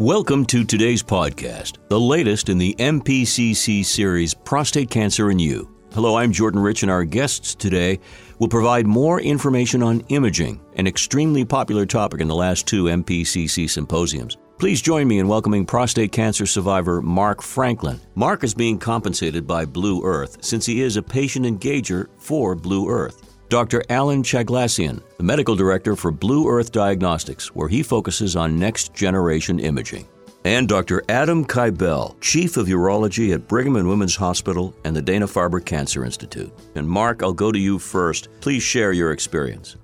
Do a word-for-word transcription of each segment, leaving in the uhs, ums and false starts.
Welcome to today's podcast, the latest in the M P C C series, Prostate Cancer in You. Hello, I'm Jordan Rich, and our guests today will provide more information on imaging, an extremely popular topic in the last two M P C C symposiums. Please join me in welcoming prostate cancer survivor Mark Franklin. Mark is being compensated by Blue Earth since he is a patient engager for Blue Earth. Doctor Alan Chaglassian, the medical director for Blue Earth Diagnostics, where he focuses on next-generation imaging. And Doctor Adam Kibel, chief of urology at Brigham and Women's Hospital and the Dana-Farber Cancer Institute. And Mark, I'll go to you first. Please share your experience.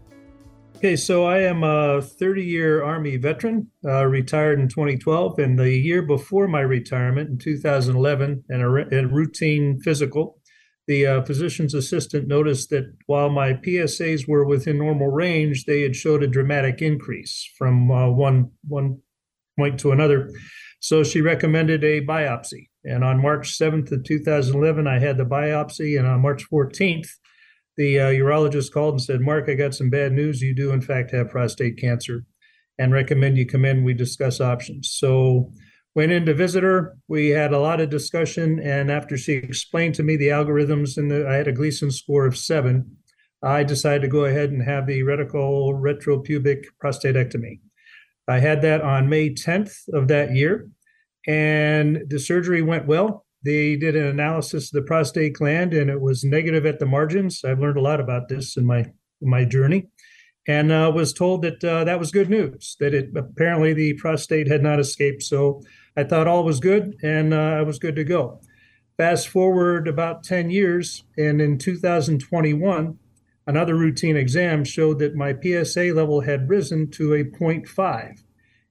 Okay, so I am a thirty-year Army veteran, uh, retired in twenty twelve, and the year before my retirement in two thousand eleven, in a, re- a routine physical, the uh, physician's assistant noticed that while my P S As were within normal range, they had showed a dramatic increase from uh, one one point to another. So she recommended a biopsy. And on March seventh of two thousand eleven, I had the biopsy, and on March fourteenth, the uh, urologist called and said, "Mark, I got some bad news. You do, in fact, have prostate cancer and recommend you come in. We discuss options." So went in to visit her. We had a lot of discussion. And after she explained to me the algorithms, and I had a Gleason score of seven, I decided to go ahead and have the radical retropubic prostatectomy. I had that on May tenth of that year, and the surgery went well. They did an analysis of the prostate gland, and it was negative at the margins. I've learned a lot about this in my in my journey, and uh, was told that uh, that was good news, that it apparently the prostate had not escaped. So I thought all was good, and uh, I was good to go. Fast forward about ten years, and in two thousand twenty-one, another routine exam showed that my P S A level had risen to a zero point five.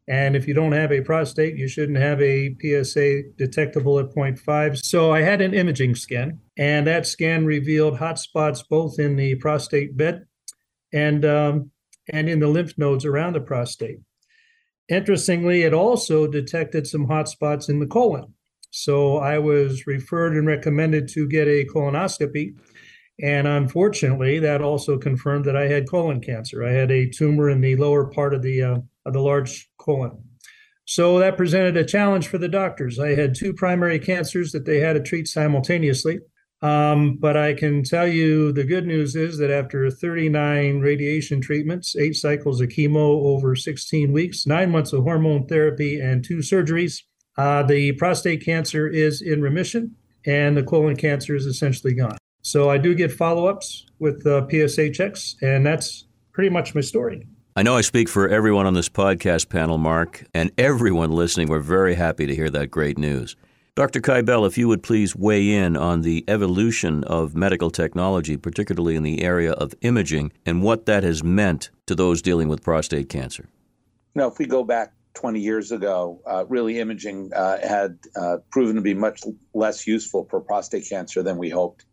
And if you don't have a prostate, you shouldn't have a P S A detectable at zero point five. So I had an imaging scan, and that scan revealed hot spots both in the prostate bed and um, and in the lymph nodes around the prostate. Interestingly, it also detected some hot spots in the colon. So I was referred and recommended to get a colonoscopy. And unfortunately, that also confirmed that I had colon cancer. I had a tumor in the lower part of the uh, of the large colon. So that presented a challenge for the doctors. I had two primary cancers that they had to treat simultaneously. Um, but I can tell you the good news is that after thirty-nine radiation treatments, eight cycles of chemo over sixteen weeks, nine months of hormone therapy, and two surgeries, uh, the prostate cancer is in remission, and the colon cancer is essentially gone. So I do get follow-ups with uh, P S A checks, and that's pretty much my story. I know I speak for everyone on this podcast panel, Mark, and everyone listening. We're very happy to hear that great news. Doctor Kibel, if you would please weigh in on the evolution of medical technology, particularly in the area of imaging, and what that has meant to those dealing with prostate cancer. Now, if we go back twenty years ago, uh, really imaging uh, had uh, proven to be much less useful for prostate cancer than we hoped.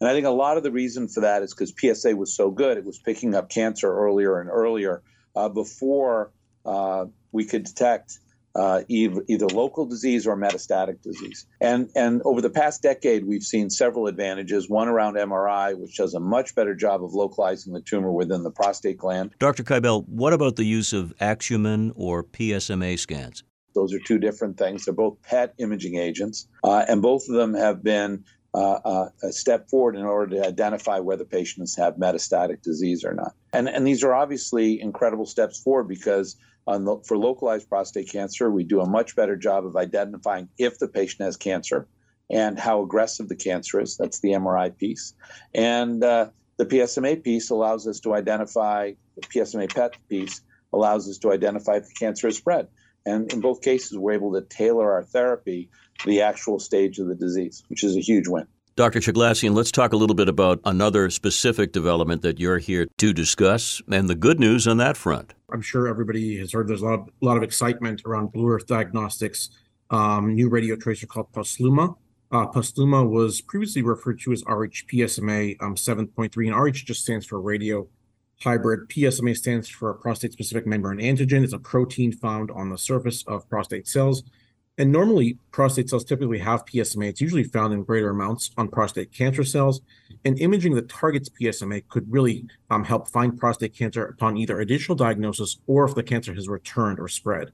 And I think a lot of the reason for that is because P S A was so good. It was picking up cancer earlier and earlier uh, before uh, we could detect uh, either, either local disease or metastatic disease. And and over the past decade, we've seen several advantages, one around M R I, which does a much better job of localizing the tumor within the prostate gland. Doctor Kibel, what about the use of Axumin or P S M A scans? Those are two different things. They're both P E T imaging agents, uh, and both of them have been Uh, uh, a step forward in order to identify whether patients have metastatic disease or not. And and these are obviously incredible steps forward because on the, for localized prostate cancer, we do a much better job of identifying if the patient has cancer and how aggressive the cancer is. That's the M R I piece. And uh, the P S M A piece allows us to identify, the P S M A P E T piece allows us to identify if the cancer has spread. And in both cases, we're able to tailor our therapy to the actual stage of the disease, which is a huge win. Doctor Chaglassian, let's talk a little bit about another specific development that you're here to discuss and the good news on that front. I'm sure everybody has heard there's a lot of, a lot of excitement around Blue Earth Diagnostics' um, new radiotracer called POSLUMA. Uh, POSLUMA was previously referred to as R H P S M A um, seven point three, and R H just stands for radio hybrid. P S M A stands for prostate-specific membrane antigen. It's a protein found on the surface of prostate cells. And normally, prostate cells typically have P S M A. It's usually found in greater amounts on prostate cancer cells. And imaging that targets P S M A could really um, help find prostate cancer upon either additional diagnosis or if the cancer has returned or spread.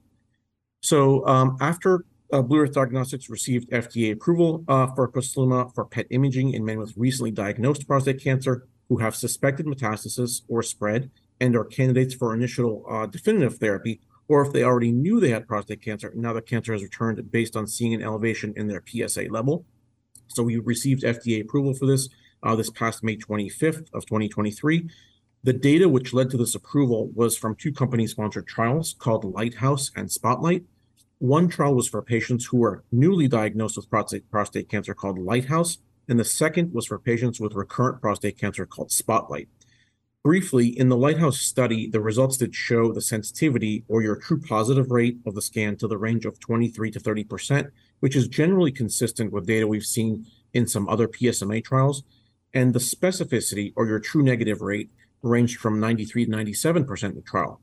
So um, after uh, Blue Earth Diagnostics received F D A approval uh, for POSLUMA for P E T imaging in men with recently diagnosed prostate cancer who have suspected metastasis or spread and are candidates for initial uh, definitive therapy, or if they already knew they had prostate cancer, now the cancer has returned based on seeing an elevation in their P S A level. So we received F D A approval for this uh, this past May twenty-fifth of twenty twenty-three. The data which led to this approval was from two company-sponsored trials called Lighthouse and Spotlight. One trial was for patients who were newly diagnosed with prostate, prostate cancer called Lighthouse, and the second was for patients with recurrent prostate cancer called Spotlight. Briefly, in the Lighthouse study, the results did show the sensitivity or your true positive rate of the scan to the range of twenty-three to thirty percent, which is generally consistent with data we've seen in some other P S M A trials. And the specificity or your true negative rate ranged from ninety-three to ninety-seven percent in the trial.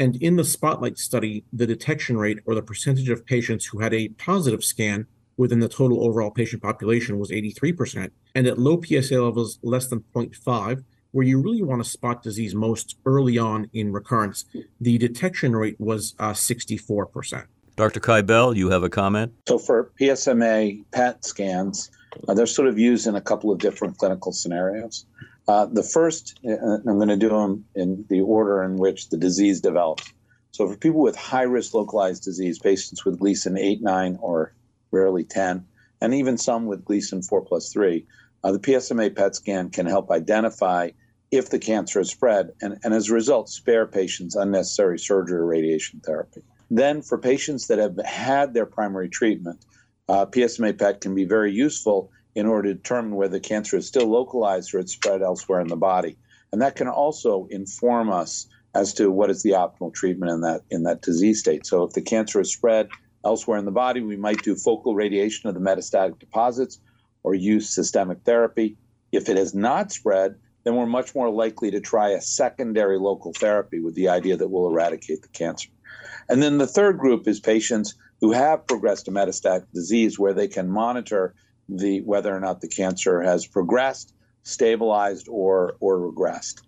And in the Spotlight study, the detection rate or the percentage of patients who had a positive scan within the total overall patient population was eighty-three percent. And at low P S A levels less than zero point five, where you really want to spot disease most early on in recurrence, the detection rate was uh, sixty-four percent. Doctor Kibel, you have a comment? So for P S M A P E T scans, uh, they're sort of used in a couple of different clinical scenarios. Uh, the first, uh, I'm going to do them in the order in which the disease develops. So for people with high-risk localized disease, patients with Gleason eight, nine, or rarely ten, and even some with Gleason four plus three, Uh, the P S M A P E T scan can help identify if the cancer has spread and, and as a result, spare patients unnecessary surgery or radiation therapy. Then for patients that have had their primary treatment, uh, P S M A P E T can be very useful in order to determine whether the cancer is still localized or it's spread elsewhere in the body. And that can also inform us as to what is the optimal treatment in that, in that disease state. So if the cancer is spread elsewhere in the body, we might do focal radiation of the metastatic deposits, or use systemic therapy. If it has not spread, then we're much more likely to try a secondary local therapy with the idea that we'll eradicate the cancer. And then the third group is patients who have progressed to metastatic disease, where they can monitor the whether or not the cancer has progressed, stabilized, or, or regressed.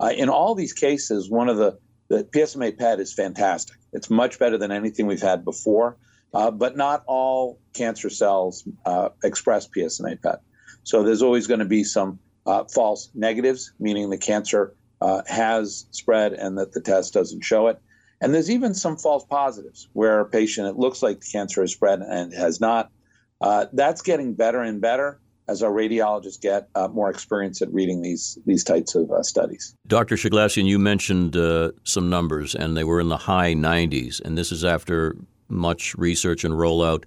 Uh, in all these cases, one of the, the P S M A P E T is fantastic. It's much better than anything we've had before. Uh, but not all cancer cells uh, express P S M A P E T. So there's always going to be some uh, false negatives, meaning the cancer uh, has spread and that the test doesn't show it. And there's even some false positives where a patient, it looks like the cancer has spread and has not. Uh, that's getting better and better as our radiologists get uh, more experience at reading these these types of uh, studies. Doctor Chaglassian, you mentioned uh, some numbers, and they were in the high nineties, and this is after much research and rollout.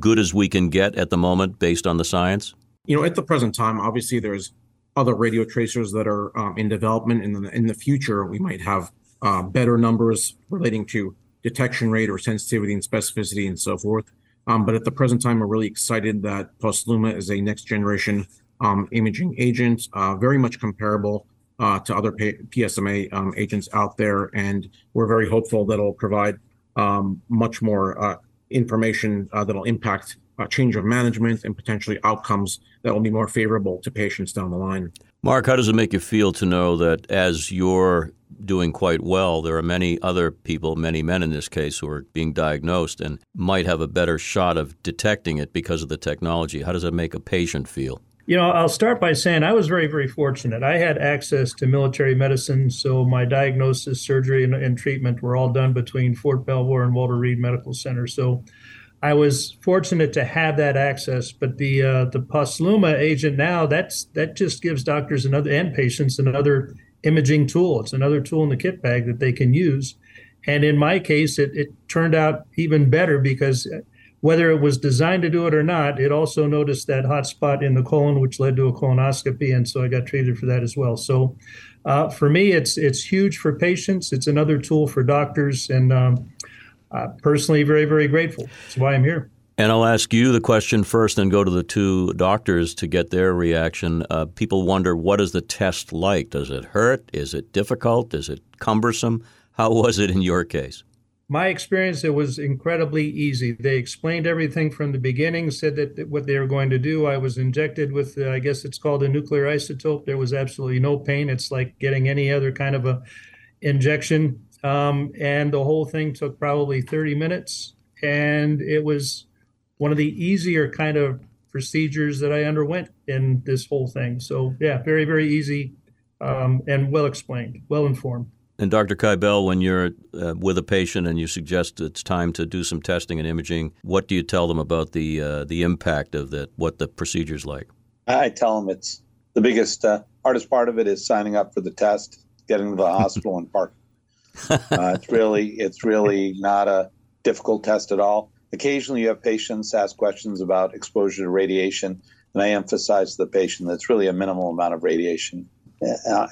Good as we can get at the moment based on the science? You know, at the present time, obviously there's other radio tracers that are um, in development. In the, in the future, we might have uh, better numbers relating to detection rate or sensitivity and specificity and so forth. Um, but at the present time, we're really excited that POSLUMA is a next generation um, imaging agent, uh, very much comparable uh, to other P S M A um, agents out there. And we're very hopeful that it'll provide Um, much more uh, information uh, that'll impact uh, change of management and potentially outcomes that will be more favorable to patients down the line. Mark, how does it make you feel to know that as you're doing quite well, there are many other people, many men in this case, who are being diagnosed and might have a better shot of detecting it because of the technology? How does it make a patient feel? You know, I'll start by saying I was very, very fortunate. I had access to military medicine, so my diagnosis, surgery, and, and treatment were all done between Fort Belvoir and Walter Reed Medical Center. So I was fortunate to have that access. But the uh, the POSLUMA agent now, that's that just gives doctors and, other, and patients another imaging tool. It's another tool in the kit bag that they can use. And in my case, it, it turned out even better because whether it was designed to do it or not, it also noticed that hot spot in the colon, which led to a colonoscopy, and so I got treated for that as well. So uh, for me, it's it's huge for patients. It's another tool for doctors, and um, uh, personally, very, very grateful. That's why I'm here. And I'll ask you the question first and go to the two doctors to get their reaction. Uh, people wonder, what is the test like? Does it hurt? Is it difficult? Is it cumbersome? How was it in your case? My experience, it was incredibly easy. They explained everything from the beginning, said that what they were going to do. I was injected with, uh, I guess it's called a nuclear isotope. There was absolutely no pain. It's like getting any other kind of a injection. Um, and the whole thing took probably thirty minutes. And it was one of the easier kind of procedures that I underwent in this whole thing. So yeah, very, very easy um, and well explained, well informed. And Doctor Kibel, when you're uh, with a patient and you suggest it's time to do some testing and imaging, what do you tell them about the uh, the impact of that? What the procedure's like? I tell them it's the biggest, uh, hardest part of it is signing up for the test, getting to the hospital, and parking. Uh, it's really, it's really not a difficult test at all. Occasionally, you have patients ask questions about exposure to radiation, and I emphasize to the patient that it's really a minimal amount of radiation.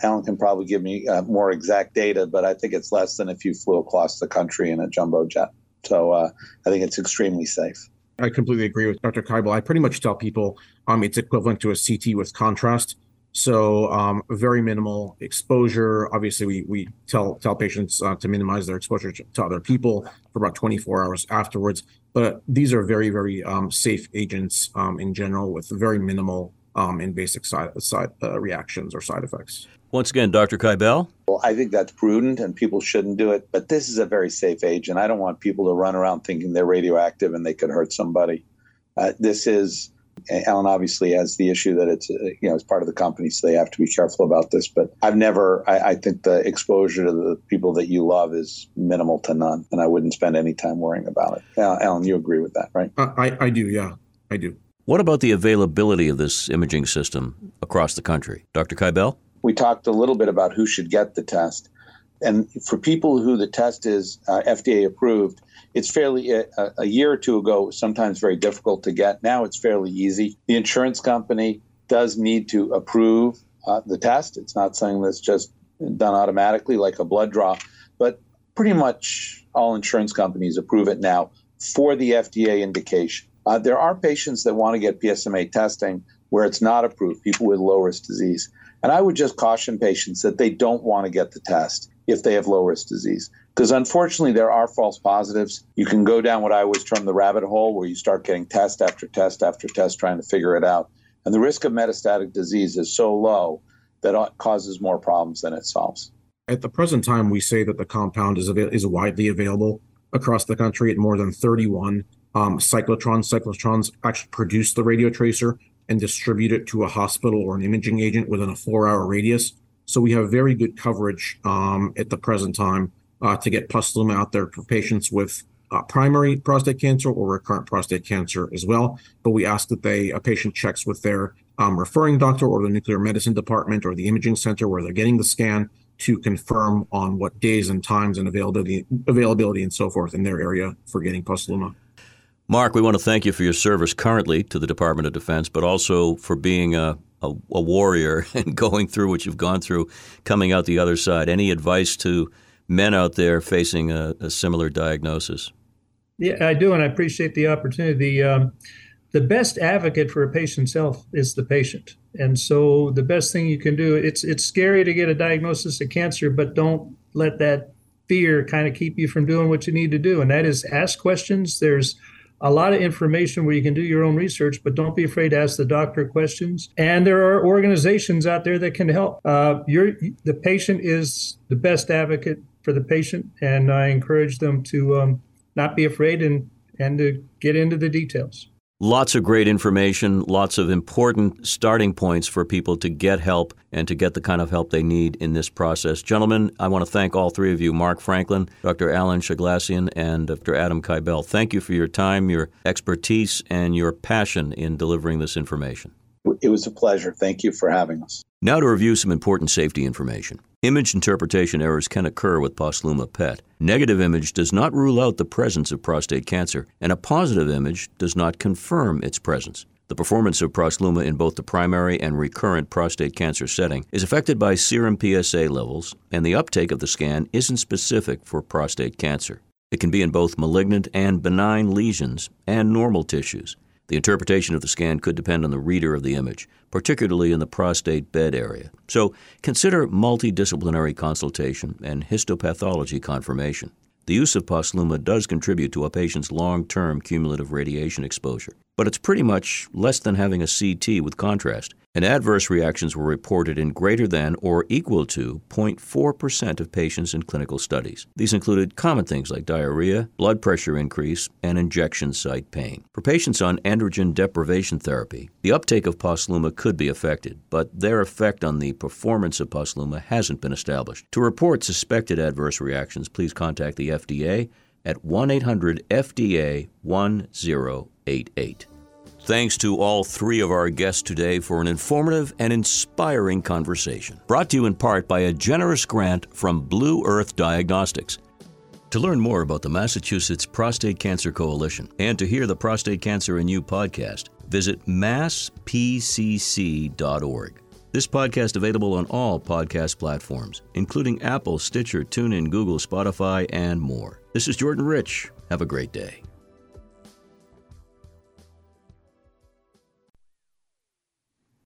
Alan can probably give me uh, more exact data, but I think it's less than if you flew across the country in a jumbo jet. So uh, I think it's extremely safe. I completely agree with Doctor Kibel. I pretty much tell people um, it's equivalent to a C T with contrast. So um, very minimal exposure. Obviously, we we tell tell patients uh, to minimize their exposure to other people for about twenty-four hours afterwards. But these are very, very um, safe agents um, in general, with very minimal Um, in basic side, side uh, reactions or side effects. Once again, Doctor Kibel? Well, I think that's prudent and people shouldn't do it, but this is a very safe agent. I don't want people to run around thinking they're radioactive and they could hurt somebody. Uh, this is, Alan obviously has the issue that it's, uh, you know, it's part of the company, so they have to be careful about this, but I've never, I, I think the exposure to the people that you love is minimal to none, and I wouldn't spend any time worrying about it. Uh, Alan, you agree with that, right? Uh, I, I do, yeah, I do. What about the availability of this imaging system across the country? Doctor Kibel? We talked a little bit about who should get the test. And for people who the test is uh, F D A approved, it's fairly, a, a year or two ago, sometimes very difficult to get. Now it's fairly easy. The insurance company does need to approve uh, the test. It's not something that's just done automatically like a blood draw, but pretty much all insurance companies approve it now for the F D A indication. Uh, there are patients that want to get P S M A testing where it's not approved, people with low-risk disease. And I would just caution patients that they don't want to get the test if they have low-risk disease, because unfortunately there are false positives. You can go down what I always term the rabbit hole, where you start getting test after test after test trying to figure it out. And the risk of metastatic disease is so low that it causes more problems than it solves. At the present time, we say that the compound is, av- is widely available across the country at more than thirty-one Um, cyclotrons, cyclotrons actually produce the radiotracer and distribute it to a hospital or an imaging agent within a four-hour radius. So we have very good coverage um, at the present time uh, to get POSLUMA out there for patients with uh, primary prostate cancer or recurrent prostate cancer as well. But we ask that they a patient checks with their um, referring doctor or the nuclear medicine department or the imaging center where they're getting the scan to confirm on what days and times and availability, availability and so forth in their area for getting POSLUMA. Mark, we want to thank you for your service currently to the Department of Defense, but also for being a, a, a warrior and going through what you've gone through, coming out the other side. Any advice to men out there facing a, a similar diagnosis? Yeah, I do, and I appreciate the opportunity. Um, the best advocate for a patient's health is the patient. And so the best thing you can do, it's, it's scary to get a diagnosis of cancer, but don't let that fear kind of keep you from doing what you need to do, and that is ask questions. There's a lot of information where you can do your own research, but don't be afraid to ask the doctor questions. And there are organizations out there that can help. Uh, you're, the patient is the best advocate for the patient, and I encourage them to um, not be afraid and, and to get into the details. Lots of great information, lots of important starting points for people to get help and to get the kind of help they need in this process. Gentlemen, I want to thank all three of you, Mark Franklin, Doctor Alan Chaglassian, and Doctor Adam Kibel. Thank you for your time, your expertise, and your passion in delivering this information. It was a pleasure. Thank you for having us. Now to review some important safety information. Image interpretation errors can occur with POSLUMA P E T. Negative image does not rule out the presence of prostate cancer, and a positive image does not confirm its presence. The performance of POSLUMA in both the primary and recurrent prostate cancer setting is affected by serum P S A levels, and the uptake of the scan isn't specific for prostate cancer. It can be in both malignant and benign lesions and normal tissues. The interpretation of the scan could depend on the reader of the image, particularly in the prostate bed area. So consider multidisciplinary consultation and histopathology confirmation. The use of POSLUMA does contribute to a patient's long-term cumulative radiation exposure. but it's pretty much less than having a C T with contrast, and adverse reactions were reported in greater than or equal to zero point four percent of patients in clinical studies. These included common things like diarrhea, blood pressure increase, and injection site pain. For patients on androgen deprivation therapy, the uptake of POSLUMA could be affected, but their effect on the performance of POSLUMA hasn't been established. To report suspected adverse reactions, please contact the F D A at one eight hundred F D A one zero eight eight. Thanks to all three of our guests today for an informative and inspiring conversation, brought to you in part by a generous grant from Blue Earth Diagnostics. To learn more about the Massachusetts Prostate Cancer Coalition and to hear the Prostate Cancer in You podcast, visit mass p c c dot org. This podcast available on all podcast platforms, including Apple, Stitcher, TuneIn, Google, Spotify, and more. This is Jordan Rich. Have a great day.